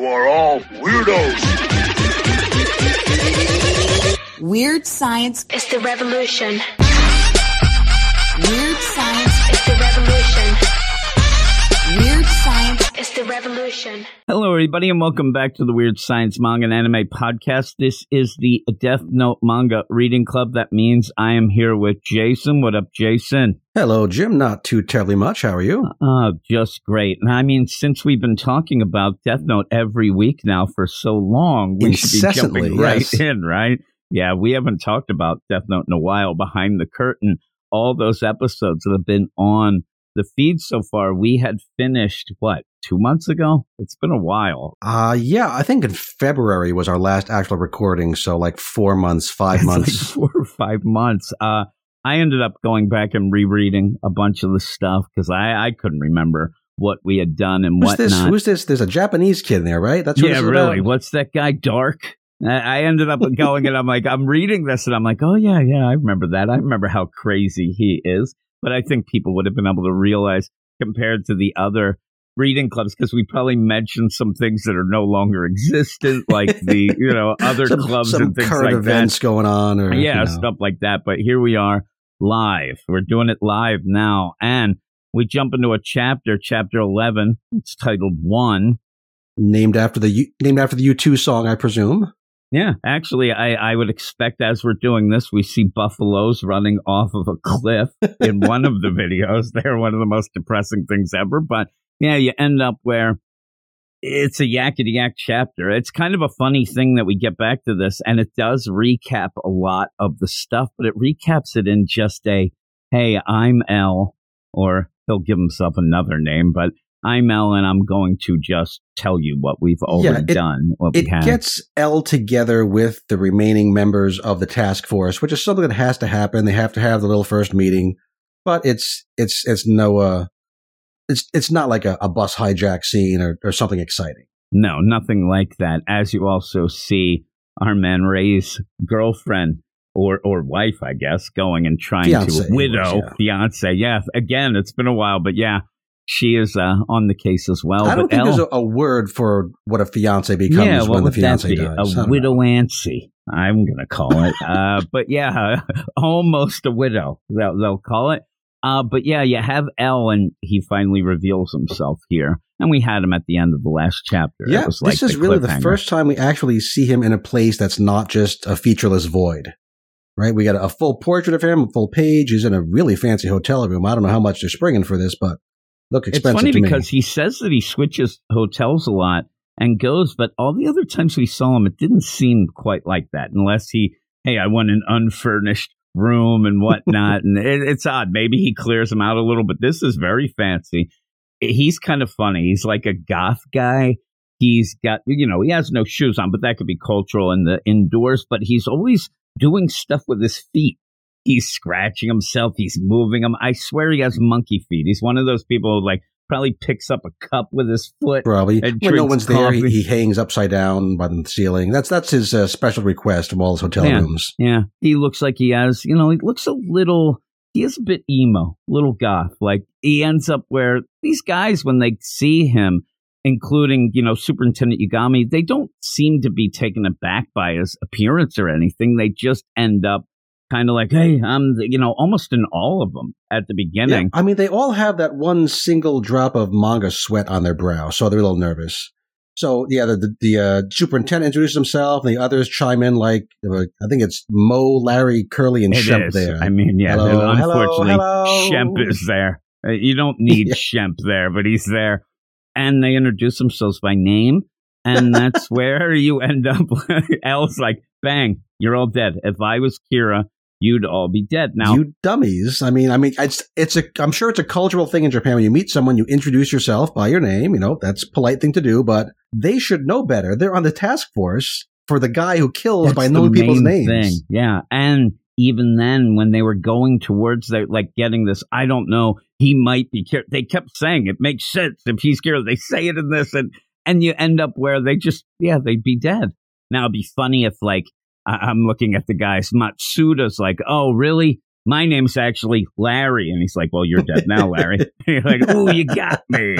You are all weirdos. Weird science is the revolution. Weird science is the revolution. Weird science is the revolution. Hello, everybody, and welcome back to the Weird Science Manga and Anime Podcast. This is the Death Note Manga Reading Club. That means I am here with Jason. What up, Jason? Hello, Jim. Not too terribly much. How are you? Just great. And I mean, since we've been talking about Death Note every week now for so long, we should be jumping right in, right? Yeah, we haven't talked about Death Note in a while. Behind the curtain, all those episodes that have been on the feed so far, we had finished, 2 months ago? It's been a while. Yeah, I think in February was our last actual recording, so 4 months, 5 months. 4 or 5 months. I ended up going back and rereading a bunch of the stuff because I couldn't remember what we had done and whatnot. Who's this? There's a Japanese kid in there, right? That's what really. About. What's that guy, Dark? I ended up going and I'm reading this and I'm like, oh yeah, I remember that. I remember how crazy he is. But I think people would have been able to realize compared to the other reading clubs, because we probably mentioned some things that are no longer existent, like the other clubs and things like that. Some current events going on, or stuff like that. But here we are live. We're doing it live now, and we jump into a chapter 11. It's titled "One," named after the U2 song, I presume. Yeah, actually, I would expect as we're doing this, we see buffaloes running off of a cliff in one of the videos. They're one of the most depressing things ever. But yeah, you end up where it's a yakety-yak chapter. It's kind of a funny thing that we get back to this, and it does recap a lot of the stuff, but it recaps it in just a, hey, I'm L, or he'll give himself another name, but I'm L, and I'm going to just tell you what we've already done. It gets L together with the remaining members of the task force, which is something that has to happen. They have to have the little first meeting, but it's not like a bus hijack scene or something exciting. No, nothing like that. As you also see our man Ray's girlfriend or wife, I guess, going and trying to widow fiance. Yeah, again, it's been a while, but yeah. She is on the case as well. I don't think there's a word for what a fiance becomes when the fiance dies. A widowancy, I'm going to call it. But yeah, almost a widow, they'll call it. But yeah, you have L, and he finally reveals himself here. And we had him at the end of the last chapter. Yeah, this is really the first time we actually see him in a place that's not just a featureless void. Right? We got a full portrait of him, a full page. He's in a really fancy hotel room. I don't know how much they're springing for this, but. Look, it's funny because he says that he switches hotels a lot and goes, but all the other times we saw him, it didn't seem quite like that unless I want an unfurnished room and whatnot. And it's odd. Maybe he clears him out a little, but this is very fancy. He's kind of funny. He's like a goth guy. He's got, he has no shoes on, but that could be cultural in the indoors, but he's always doing stuff with his feet. He's scratching himself. He's moving him. I swear he has monkey feet. He's one of those people who probably picks up a cup with his foot. Probably. When no one's coffee. There, he hangs upside down by the ceiling. That's his special request from all his hotel rooms. Yeah. He looks like he has, he looks a little, he is a bit emo, little goth. He ends up where these guys, when they see him, including, Superintendent Yagami, they don't seem to be taken aback by his appearance or anything. They just end up kind of like, hey, I'm, almost in all of them at the beginning. Yeah, I mean, they all have that one single drop of manga sweat on their brow, so they're a little nervous. So, yeah, the superintendent introduces himself, and the others chime in I think it's Mo, Larry, Curly, and Shemp there. I mean, yeah, hello, unfortunately, hello. Shemp is there. You don't need Shemp there, but he's there. And they introduce themselves by name, and that's where you end up. L's like, bang, you're all dead. If I was Kira, you'd all be dead now. You dummies. I mean, I'm sure it's a cultural thing in Japan. When you meet someone, you introduce yourself by your name. That's a polite thing to do, but they should know better. They're on the task force for the guy who kills by knowing people's names. Thing. Yeah. And even then, when they were going towards their, getting this, I don't know, he might be Kira. They kept saying it makes sense if he's Kira. They say it in this, and you end up where they just, they'd be dead. Now it'd be funny if I'm looking at the guys. Matsuda's like, oh, really? My name's actually Larry. And he's like, well, you're dead now, Larry. You're like, oh, you got me.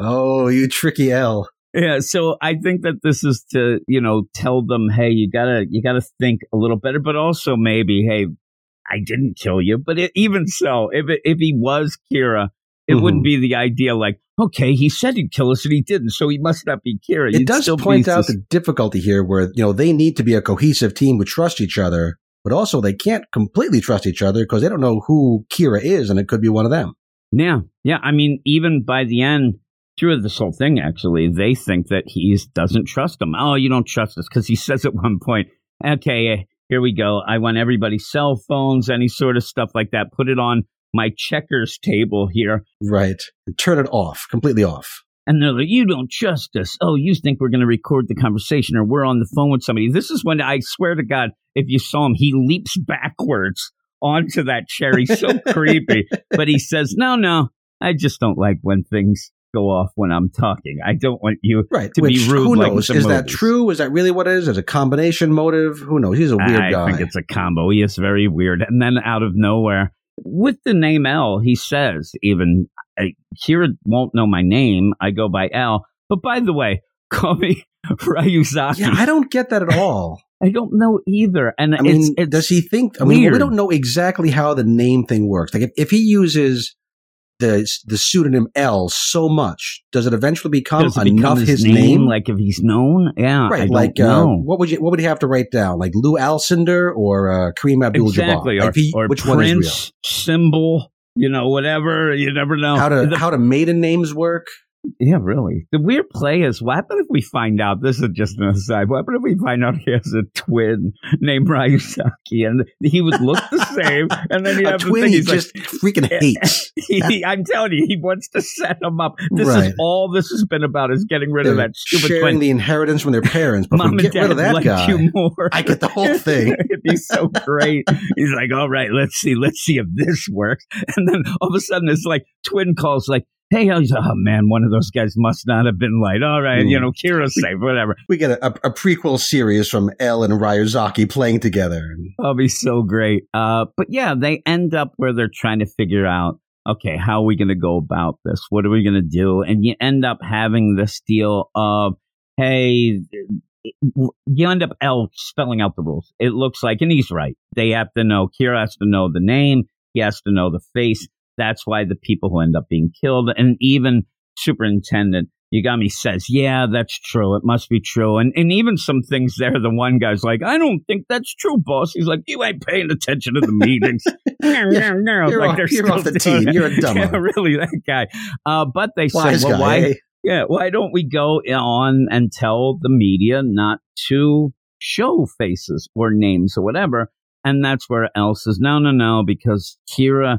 Oh, you tricky L. Yeah, so I think that this is to, you know, tell them, hey, you gotta think a little better, but also maybe, hey, I didn't kill you. But even so, if he was Kira, it wouldn't be the idea like, okay, he said he'd kill us and he didn't, so he must not be Kira. It does point out the difficulty here where, you know, they need to be a cohesive team who trust each other, but also they can't completely trust each other because they don't know who Kira is, and it could be one of them. Yeah. I mean, even by the end, through this whole thing, actually, they think that he doesn't trust them. Oh, you don't trust us, because he says at one point, okay, here we go. I want everybody's cell phones, any sort of stuff like that. Put it on my checkers table here. Right. Turn it off, completely off. And they're like, you don't trust us. Oh, you think we're going to record the conversation, or we're on the phone with somebody. This is when, I swear to God, if you saw him, he leaps backwards onto that chair. He's so creepy. But he says, no, I just don't like when things go off when I'm talking. I don't want you to be rude. Who knows? Like, is that true? Is that really what it is? Is it a combination motive? Who knows? He's a weird guy. I think it's a combo. He is very weird. And then out of nowhere, with the name L, he says, even, Kira won't know my name. I go by L. But by the way, call me Ryuzaki. Yeah, I don't get that at all. I don't know either. And I mean, does he think? I mean, weird. We don't know exactly how the name thing works. Like, if he uses the pseudonym L so much, does it eventually become his name? Like, if he's known? Yeah, right. I don't know. What would he have to write down? Like Lou Alcindor or Kareem Abdul-Jabbar? Exactly. Or which Prince, one is real? Symbol, you know, whatever. You never know how do maiden names work. Yeah, really. The weird play is, what happened if we find out, this is just an aside, what happened if we find out he has a twin named Ryuzaki, and he would look the same, and then he's just freaking hates. I'm telling you, he wants to set him up. This is all this has been about, is getting rid of that stupid twin. Sharing the inheritance from their parents, but Mom and Dad rid of that guy, you more. I get the whole thing. He's so great. He's like, all right, let's see if this works. And then all of a sudden, it's like twin calls, like, hey, he's, oh man, one of those guys must not have been Light. All right, you know, Kira's safe, whatever. We get a prequel series from L and Ryuzaki playing together. That'll be so great. But yeah, they end up where they're trying to figure out, okay, how are we going to go about this? What are we going to do? And you end up having this deal of, hey, you end up L spelling out the rules. It looks like, and he's right, they have to know, Kira has to know the name, he has to know the face. That's why the people who end up being killed, and even Superintendent Yagami says, yeah, that's true. It must be true. And even some things there, the one guy's like, I don't think that's true, boss. He's like, you ain't paying attention to the meetings. No. You're off the team. You're a dumb. Yeah, really, that guy. But they say, well, why don't we go on and tell the media not to show faces or names or whatever? And that's where L says, no, because Kira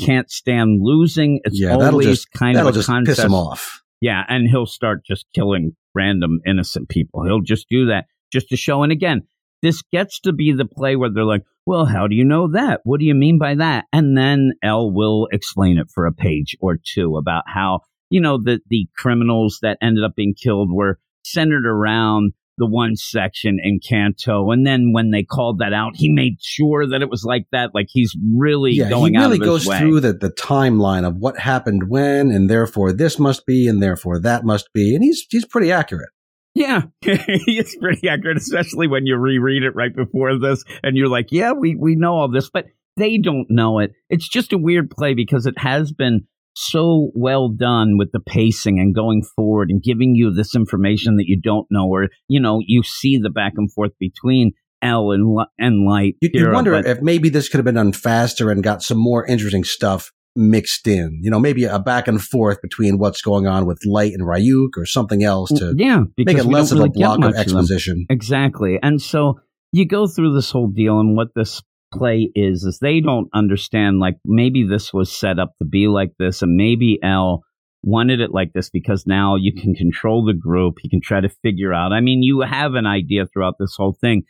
can't stand losing. It's always kind of a contest. Piss him off. Yeah, and he'll start just killing random innocent people. He'll just do that just to show. And again, this gets to be the play where they're like, well, how do you know that? What do you mean by that? And then L will explain it for a page or two about how, you know, the criminals that ended up being killed were centered around the one section in Kanto, and then when they called that out, he made sure that it was like that. Like, he's really going out of his way. He really goes through the timeline of what happened when, and therefore this must be, and therefore that must be, and he's pretty accurate. Yeah, he is pretty accurate, especially when you reread it right before this, and you're like, yeah, we know all this, but they don't know it. It's just a weird play because it has been so well done with the pacing and going forward and giving you this information that you don't know, or, you know, you see the back and forth between L and Light. You wonder if maybe this could have been done faster and got some more interesting stuff mixed in, you know, maybe a back and forth between what's going on with Light and Ryuk or something else to make it less of a block of exposition. Exactly. And so you go through this whole deal, and what this play is they don't understand, like, maybe this was set up to be like this, and maybe L wanted it like this because now you can control the group. He can try to figure out, I mean, you have an idea throughout this whole thing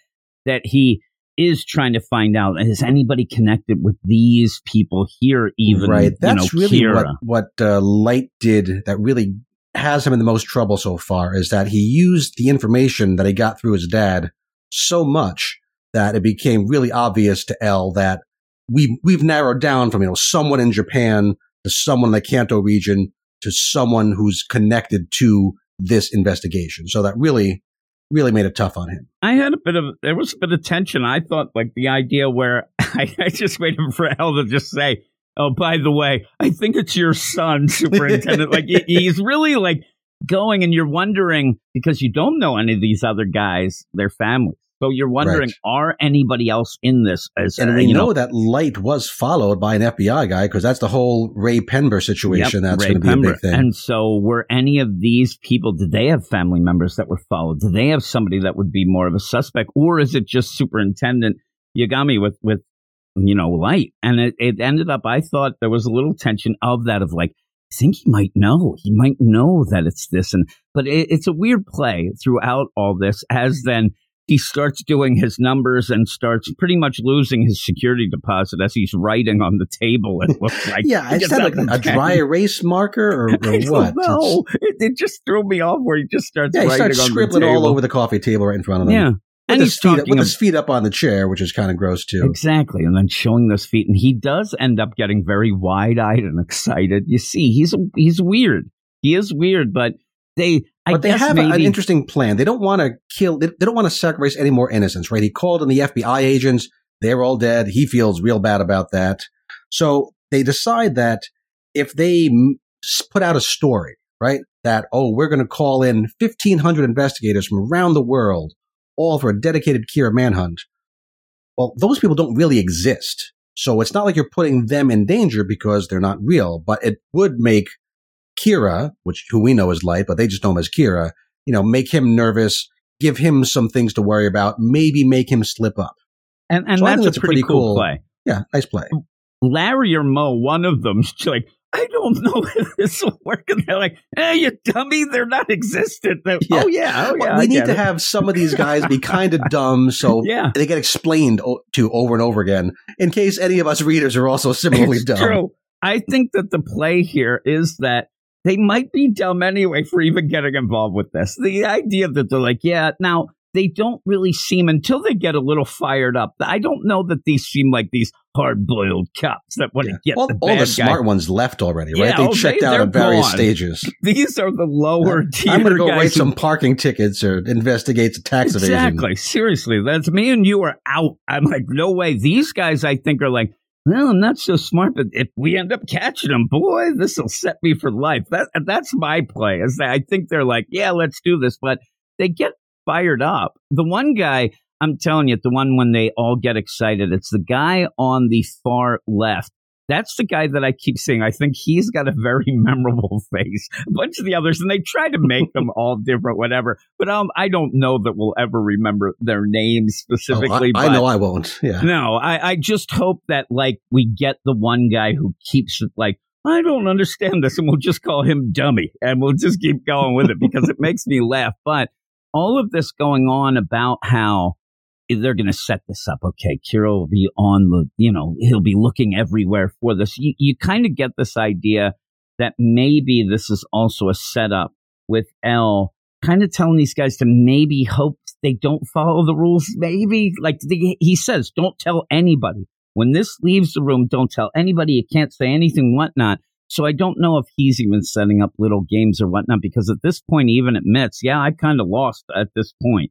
that he is trying to find out, is anybody connected with these people here, even that's, you know, really Kira. what Light did that really has him in the most trouble so far is that he used the information that he got through his dad so much that it became really obvious to L that we've narrowed down from, you know, someone in Japan to someone in the Kanto region to someone who's connected to this investigation. So that really made it tough on him. There was a bit of tension. I thought like the idea where I just waited for L to just say, oh, by the way, I think it's your son, Superintendent. Like he's really like going and you're wondering because you don't know any of these other guys, their families. So you're wondering, Are anybody else in this? And we know that Light was followed by an FBI guy because that's the whole Ray Penber situation. Yep, that's going to be a big thing. And so were any of these people, did they have family members that were followed? Do they have somebody that would be more of a suspect? Or is it just Superintendent Yagami with Light? And it ended up, I thought there was a little tension of that of like, I think he might know. He might know that it's this. But it's a weird play throughout all this as then he starts doing his numbers and starts pretty much losing his security deposit as he's writing on the table. It looks like it's like a dry erase marker or what? No, it just threw me off where he just starts writing on the table. Yeah, he starts scribbling all over the coffee table right in front of him. Yeah. And he's talking with his feet up on the chair, which is kind of gross, too. Exactly. And then showing those feet. And he does end up getting very wide-eyed and excited. You see, he's weird. He is weird, but they have an interesting plan. They don't want to kill. They don't want to sacrifice any more innocents, right? He called in the FBI agents. They're all dead. He feels real bad about that. So they decide that if they put out a story, right, that, we're going to call in 1,500 investigators from around the world, all for a dedicated Kira manhunt. Well, those people don't really exist. So it's not like you're putting them in danger because they're not real, but it would make Kira, who we know is Light, but they just know him as Kira, make him nervous, give him some things to worry about, maybe make him slip up. And so that's a pretty cool play. Yeah, nice play. Larry or Mo, one of them's like, I don't know if this will work. And they're like, hey, you dummy, they're not existent. They're, yeah. We need to have some of these guys be kind of dumb so they get explained to over and over again in case any of us readers are also similarly dumb. True. I think that the play here is that they might be dumb anyway for even getting involved with this. The idea that they're like, now they don't really seem, until they get a little fired up. I don't know that these seem like these hard-boiled cops that want to get the bad guy. All the smart ones left already, right? They checked out at various stages. These are the lower tier I'm going to go write some parking tickets or investigate the tax evasion. Exactly. Seriously, that's me and you are out. I'm like, no way. These guys, I think, are like, well, I'm not so smart, but if we end up catching them, boy, this will set me for life. That's my play. Is that I think they're like, let's do this. But they get fired up. The one guy, I'm telling you, the one when they all get excited, it's the guy on the far left. That's the guy that I keep seeing. I think he's got a very memorable face. A bunch of the others, and they try to make them all different, whatever. But I don't know that we'll ever remember their names specifically. I know I won't. Yeah. No, I just hope that we get the one guy who keeps it I don't understand this, and we'll just call him Dummy, and we'll just keep going with it because it makes me laugh. But all of this going on about how they're going to set this up. Okay, Kira will be on the, he'll be looking everywhere for this. You kind of get this idea that maybe this is also a setup with L kind of telling these guys to maybe hope they don't follow the rules. Maybe he says, don't tell anybody. When this leaves the room, don't tell anybody. You can't say anything, whatnot. So I don't know if he's even setting up little games or whatnot, because at this point, he even admits, I kind of lost at this point.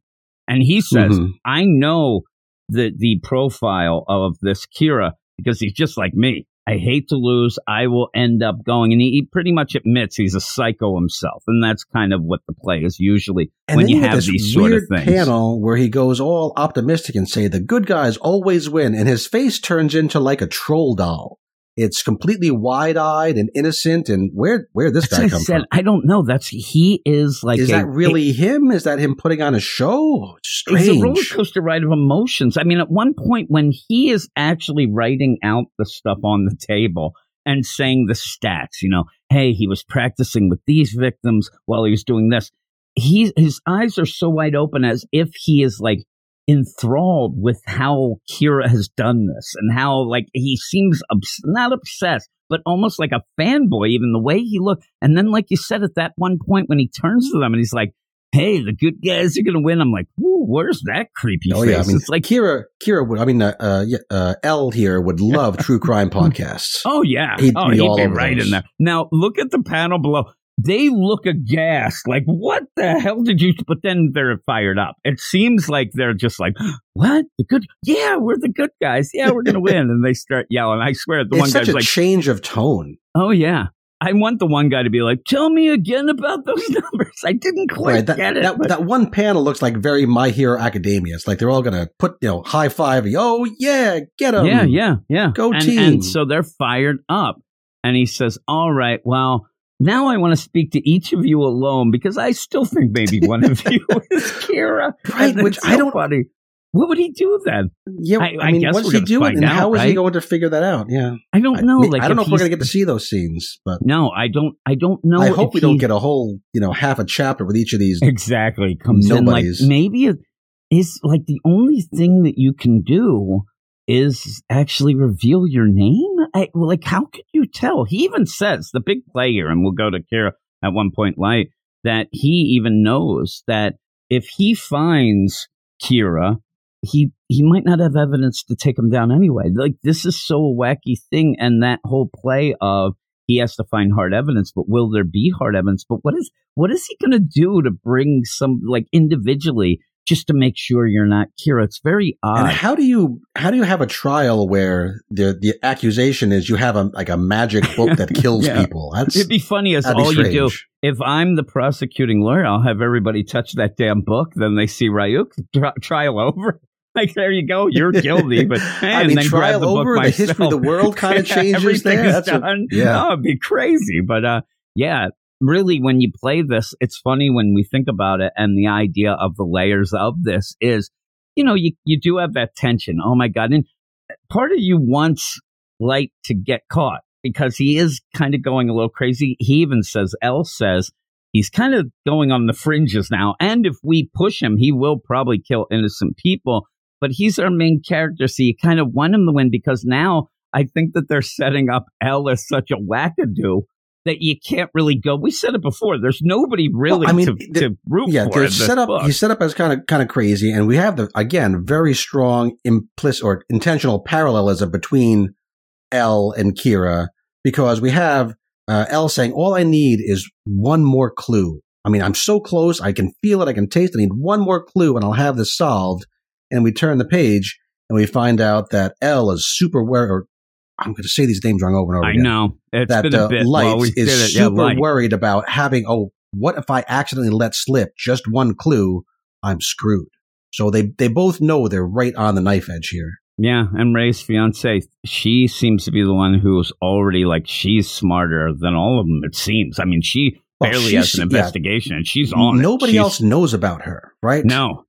And he says, I know the profile of this Kira because he's just like me. I hate to lose. I will end up going. And he pretty much admits he's a psycho himself. And that's kind of what the play is usually when you have these sort of things. And then you have this weird panel where he goes all optimistic and say, the good guys always win. And his face turns into like a troll doll. It's completely wide-eyed and innocent, and where this guy come from? I don't know. Is that really him? Is that him putting on a show? Strange. It's a roller coaster ride of emotions. I mean, at one point when he is actually writing out the stuff on the table and saying the stats, hey, he was practicing with these victims while he was doing this. His eyes are so wide open as if he is enthralled with how Kira has done this and how he seems not obsessed, but almost like a fanboy, even the way he looked. And then, like you said, at that one point when he turns to them and he's like, hey, the good guys are going to win. I'm like, whoa, where's that creepy face? Yeah, I mean, it's like Kira would, L here would love true crime podcasts. Oh, yeah. He'd be right in there. Now, look at the panel below. they look aghast, like, what the hell did you... But then they're fired up. It seems like they're just like, what? The good... Yeah, we're the good guys. Yeah, we're going to win. And they start yelling. I swear, one guy's like... It's such a change of tone. Oh, yeah. I want the one guy to be like, tell me again about those numbers. I didn't quite get it. That one panel looks like very My Hero Academia. It's like they're all going to put, high five. Oh, yeah, get them. Yeah. Go team. And so they're fired up. And he says, all right, well... Now I want to speak to each of you alone because I still think maybe one of you is Kira. Right, which so I don't... Funny. What would he do then? Yeah, I mean, guess what is he doing and how is he going to figure that out? Yeah, I don't know. I don't know if we're going to get to see those scenes. But no, I don't know. I hope we don't get a whole, half a chapter with each of these. Exactly. Comes in like, maybe it is like the only thing that you can do is actually reveal your name? How could you tell? He even says, the big player, and we'll go to Kira at one point, Light, that he even knows that if he finds Kira, he might not have evidence to take him down anyway. Like, this is so a wacky thing, and that whole play of he has to find hard evidence, but will there be hard evidence? But what is he going to do to bring some, individually, just to make sure you're not Kira? It's very odd. And how do you have a trial where the accusation is you have a magic book that kills people? It'd be funny as all you do. If I'm the prosecuting lawyer, I'll have everybody touch that damn book. Then they see Ryuk, trial over. Like, there you go. You're guilty. But then trial grab the over, book the history of the world kind of changes. Everything is done. It'd be crazy. But really, when you play this, it's funny when we think about it, and the idea of the layers of this is, you do have that tension. Oh, my God. And part of you wants Light to get caught because he is kind of going a little crazy. He even says, L says, he's kind of going on the fringes now. And if we push him, he will probably kill innocent people. But he's our main character, so you kind of want him to win because now I think that they're setting up L as such a wackadoo that you can't really go. We said it before. There's nobody really to root for. You set up as kind of crazy, and we have very strong implicit or intentional parallelism between L and Kira because we have L saying, "All I need is one more clue. I mean, I'm so close. I can feel it. I can taste it. I need one more clue, and I'll have this solved." And we turn the page, and we find out that L is super aware. I'm going to say these names wrong over and over again. I know. It's been a bit. Light is super worried about having, what if I accidentally let slip just one clue? I'm screwed. So they both know they're right on the knife edge here. Yeah, and Ray's fiance, she seems to be the one who's already, she's smarter than all of them, it seems. I mean, she barely has an investigation, and she's on it. Nobody else knows about her, right? No.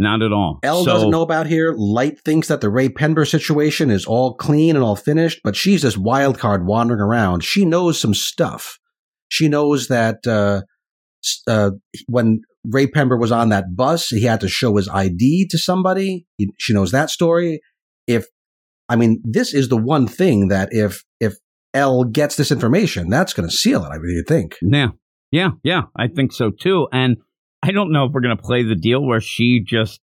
Not at all. L doesn't know about here. Light thinks that the Ray Penber situation is all clean and all finished, but she's this wild card wandering around. She knows some stuff. She knows that when Ray Penber was on that bus, he had to show his ID to somebody. She knows that story. This is the one thing that if L gets this information, that's going to seal it, I really think. Yeah, I think so too. And I don't know if we're going to play the deal where she just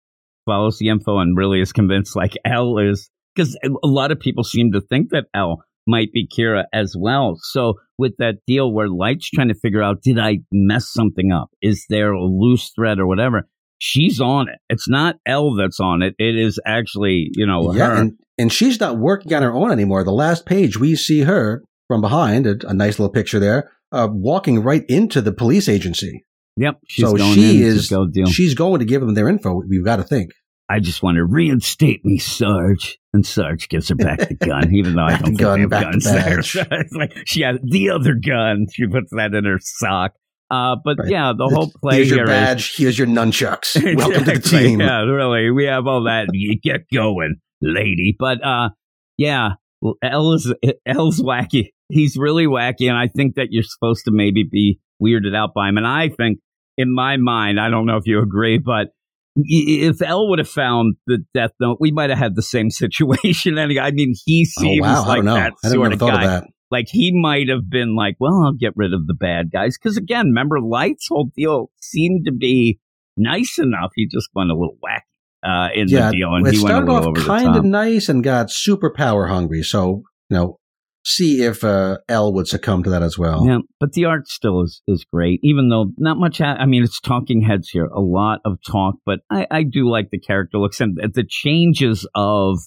follows the info and really is convinced L is, because a lot of people seem to think that L might be Kira as well. So with that deal where Light's trying to figure out, did I mess something up? Is there a loose thread or whatever? She's on it. It's not L that's on it. It is actually, her. And she's not working on her own anymore. The last page, we see her from behind, a nice little picture there, walking right into the police agency. Yep. She's going to give them their info. We've got to think. I just want to reinstate me, Sarge. And Sarge gives her back the gun, even though I don't think they have guns there. It's she had the other gun. She puts that in her sock. The whole play here is... Here's your badge. Here's your nunchucks. Welcome to the team. Yeah, really. We have all that. You get going, lady. But, L's wacky. He's really wacky. And I think that you're supposed to maybe be weirded out by him. And I think, in my mind, I don't know if you agree, but if L would have found the Death Note, we might have had the same situation. And he seems like that sort of guy. Like, he might have been like, well, I'll get rid of the bad guys. Because, again, remember, Light's whole deal seemed to be nice enough. He just went a little wacky in the deal. And he went a little over the top. It started off kind of nice and got super power hungry. So, see if L would succumb to that as well. Yeah, but the art still is great, even though not much. I mean, it's talking heads here, a lot of talk, but I do like the character looks and the changes of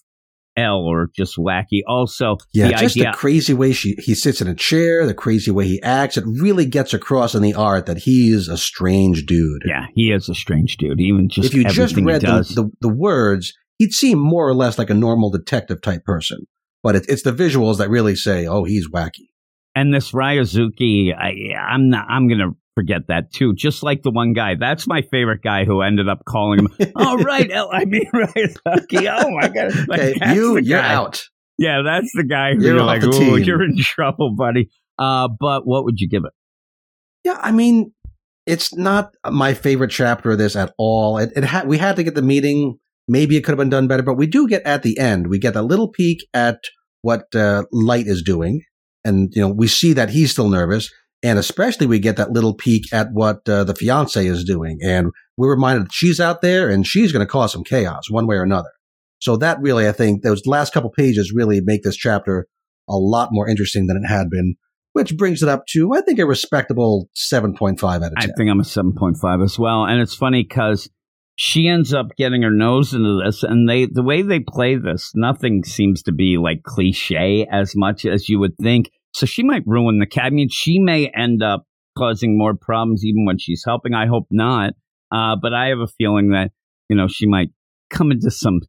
L are just wacky. Also, yeah, the just idea, the crazy way he sits in a chair, the crazy way he acts, it really gets across in the art that he is a strange dude. Yeah, he is a strange dude. Even just if you just read the words, he'd seem more or less like a normal detective type person. But it's the visuals that really say, "Oh, he's wacky." And this Ryuzaki, I'm gonna forget that too. Just like the one guy, that's my favorite guy who ended up calling him. All right, Ryuzaki. Oh my god, like, okay, you're out. Yeah, that's the guy who you're like, "Oh, you're in trouble, buddy." But what would you give it? Yeah, I mean, it's not my favorite chapter of this at all. We had to get the meeting. Maybe it could have been done better, but we do get at the end, we get a little peek at what Light is doing. And, you know, we see that he's still nervous. And especially we get that little peek at what the fiance is doing. And we're reminded that she's out there and she's going to cause some chaos one way or another. So that really, I think those last couple pages really make this chapter a lot more interesting than it had been, which brings it up to, I think, a respectable 7.5 out of 10. I think I'm a 7.5 as well. And it's funny because she ends up getting her nose into this, and the way they play this, nothing seems to be like cliche as much as you would think. So she might ruin the cat. I mean, she may end up causing more problems even when she's helping. I hope not. But I have a feeling that, you know, she might come into some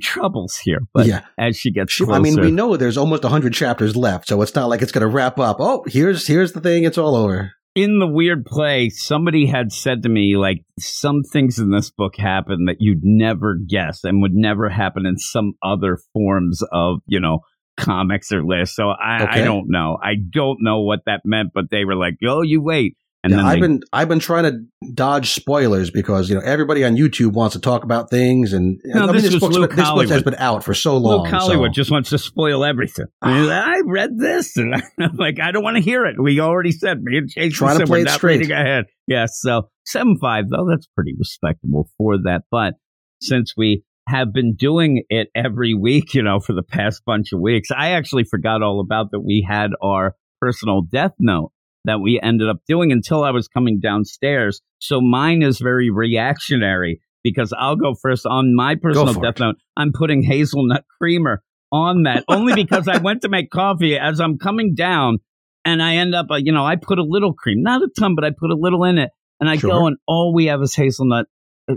troubles here. But yeah, as she gets closer. I mean, we know there's almost 100 chapters left, so it's not like it's going to wrap up. Oh, here's the thing. It's all over. In the weird play, somebody had said to me, like, some things in this book happen that you'd never guess and would never happen in some other forms of, you know, comics or lists. So I don't know. I don't know what that meant, but they were like, "Oh, you wait." And yeah, then I've been trying to dodge spoilers because, you know, everybody on YouTube wants to talk about things, and no, this book has been out for so long. Luke Hollywood just wants to spoil everything. I read this, and I'm like, I don't want to hear it. We already said, trying to play it straight ahead. Yeah, so 7.5 though, that's pretty respectable for that. But since we have been doing it every week, you know, for the past bunch of weeks, I actually forgot all about that. We had our personal Death Note that we ended up doing until I was coming downstairs. So mine is very reactionary because I'll go first on my personal Death Note. I'm putting hazelnut creamer on that only because I went to make coffee as I'm coming down, and I end up, you know, I put a little cream, not a ton, but I put a little in it, and I go, and all we have is hazelnut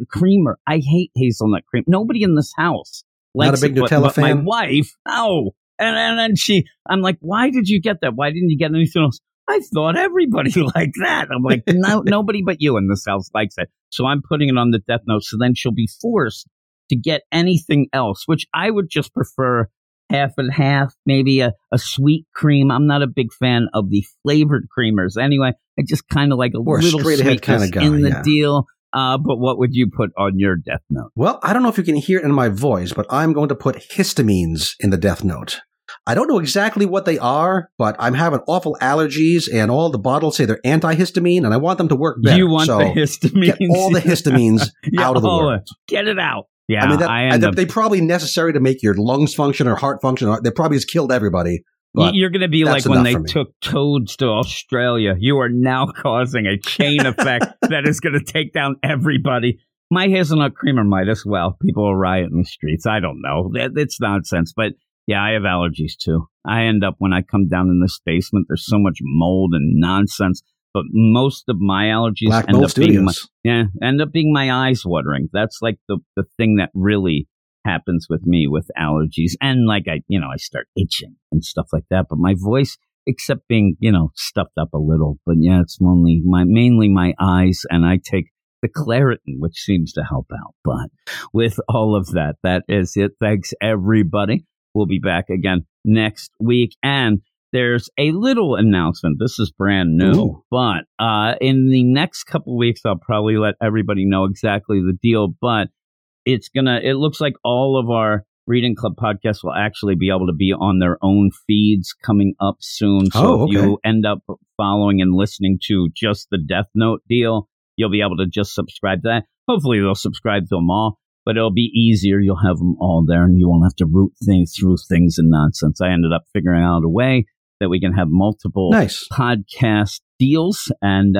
creamer. I hate hazelnut cream. Nobody in this house likes it. Not a big Nutella fan. My wife, oh, and then I'm like, why did you get that? Why didn't you get anything else? I thought everybody liked that. I'm like, no, nobody but you in this house likes it. So I'm putting it on the Death Note. So then she'll be forced to get anything else, which I would just prefer half and half, maybe a sweet cream. I'm not a big fan of the flavored creamers. Anyway, I just kind of like a little sweetness kind of guy, in the deal. But what would you put on your Death Note? Well, I don't know if you can hear it in my voice, but I'm going to put histamines in the Death Note. I don't know exactly what they are, but I'm having awful allergies, and all the bottles say they're antihistamine, and I want them to work better. You want the histamines? Get all the histamines out of the world. Get it out. Yeah, I mean, they're probably necessary to make your lungs function or heart function. They probably just killed everybody. You're going to be like when they took toads to Australia. You are now causing a chain effect that is going to take down everybody. My hazelnut creamer might as well. People will riot in the streets. I don't know. It's nonsense, but... yeah, I have allergies too. I end up, when I come down in this basement, there's so much mold and nonsense. But most of my allergies end up being my eyes watering. That's like the thing that really happens with me with allergies. And like, I start itching and stuff like that. But my voice, except being, you know, stuffed up a little. But yeah, it's mainly my eyes. And I take the Claritin, which seems to help out. But with all of that, that is it. Thanks, everybody. We'll be back again next week. And there's a little announcement. This is brand new. Ooh. But in the next couple of weeks, I'll probably let everybody know exactly the deal. But it looks like all of our Reading Club podcasts will actually be able to be on their own feeds coming up soon. So if you end up following and listening to just the Death Note deal, you'll be able to just subscribe to that. Hopefully they'll subscribe to them all. But it'll be easier. You'll have them all there, and you won't have to root things through things and nonsense. I ended up figuring out a way that we can have multiple podcast deals, and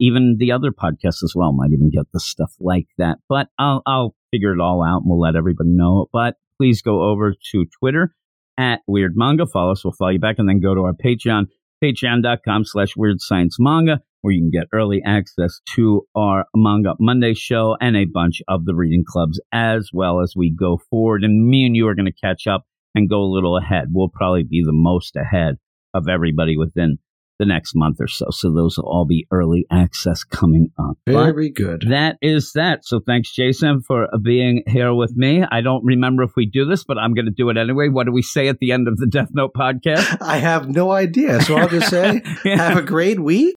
even the other podcasts as well might even get the stuff like that. But I'll figure it all out, and we'll let everybody know. But please go over to Twitter at Weird Manga. Follow us. We'll follow you back. And then go to our Patreon, patreon.com/Weird Science Manga, where you can get early access to our Manga Monday show and a bunch of the reading clubs as well as we go forward. And me and you are going to catch up and go a little ahead. We'll probably be the most ahead of everybody within the next month or so. So those will all be early access coming up. Very good. That is that. So thanks, Jason, for being here with me. I don't remember if we do this, but I'm going to do it anyway. What do we say at the end of the Death Note podcast? I have no idea. So I'll just say, have a great week.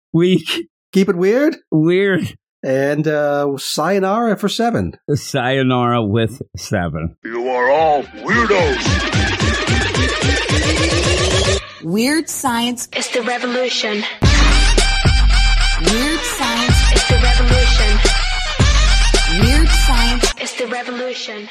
Keep it weird. Weird. And sayonara for 7. Sayonara with 7. You are all weirdos. Weird science is the revolution. Weird science is the revolution. Weird science is the revolution.